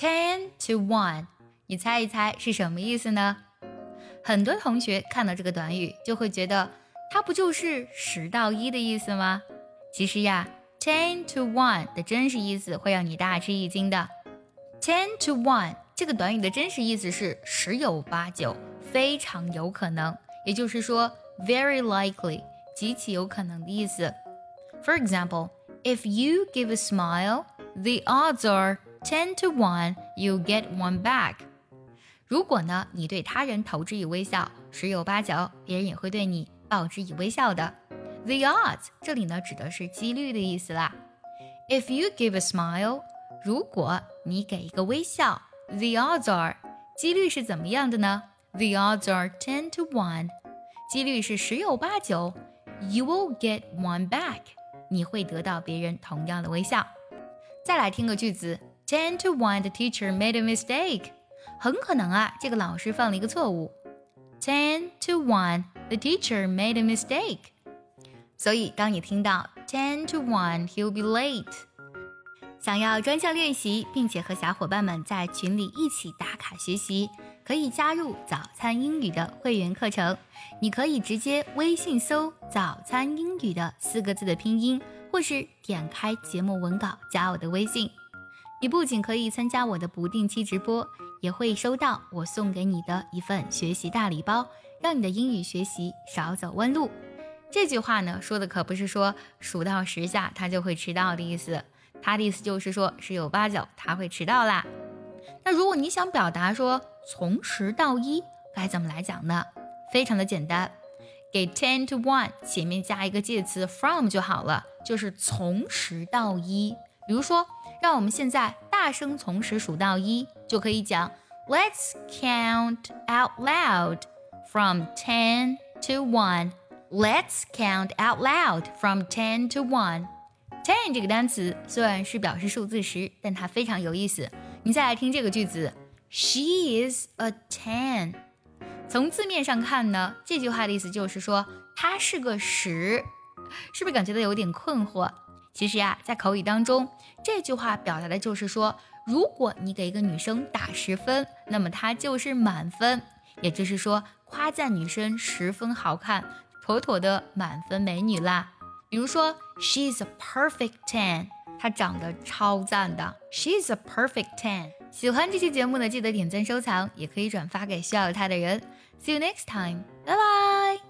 10 to 1， 你猜一猜是什么意思呢？很多同学看到这个短语就会觉得它不就是10到1的意思吗？其实呀 10 to 1 的真实意思会让你大吃一惊的。10 to 1这个短语的真实意思是10有8九，非常有可能，也就是说 very likely， 极其有可能的意思。 For example, if you give a smile, the odds are 10 to 1 you get one back。 如果呢你对他人投之以微笑，10有8九别人也会对你报之以微笑的。 The odds 这里呢指的是几率的意思啦。 If you give a smile， 如果你给一个微笑， The odds are 几率是怎么样的呢？ The odds are 10 to 1， 几率是10有8九 You will get one back， 你会得到别人同样的微笑。再来听个句子， 10 to 1 the teacher made a mistake， 很可能啊这个老师犯了一个错误。 10 to 1 the teacher made a mistake。 所以当你听到 10 to 1 he'll be late，想要专项练习并且和小伙伴们在群里一起打卡学习，可以加入早餐英语的会员课程。你可以直接微信搜早餐英语的4个字的拼音，或是点开节目文稿加我的微信。你不仅可以参加我的不定期直播，也会收到我送给你的一份学习大礼包，让你的英语学习少走弯路。这句话呢说的可不是说数到10下他就会迟到的意思，他的意思就是说10有8九他会迟到啦。那如果你想表达说从10到1该怎么来讲呢？非常的简单，给 10 to 1 前面加一个介词 from 就好了，就是从10到1。比如说让我们现在大声从10数到1，就可以讲 Let's count out loud from 10 to 1。 Let's count out loud from 10 to 1。10这个单词虽然是表示数字10，但它非常有意思。你再来听这个句子 She is a 10。 从字面上看呢，这句话的意思就是说她是个10，是不是感觉到有点困惑？其实呀，在口语当中这句话表达的就是说，如果你给一个女生打10分，那么她就是满分，也就是说夸赞女生10分好看，妥妥的满分美女啦。比如说 She's a perfect 10， 她长得超赞的。 She's a perfect 10。 喜欢这期节目呢，记得点赞收藏，也可以转发给需要她的人。 See you next time， 拜拜。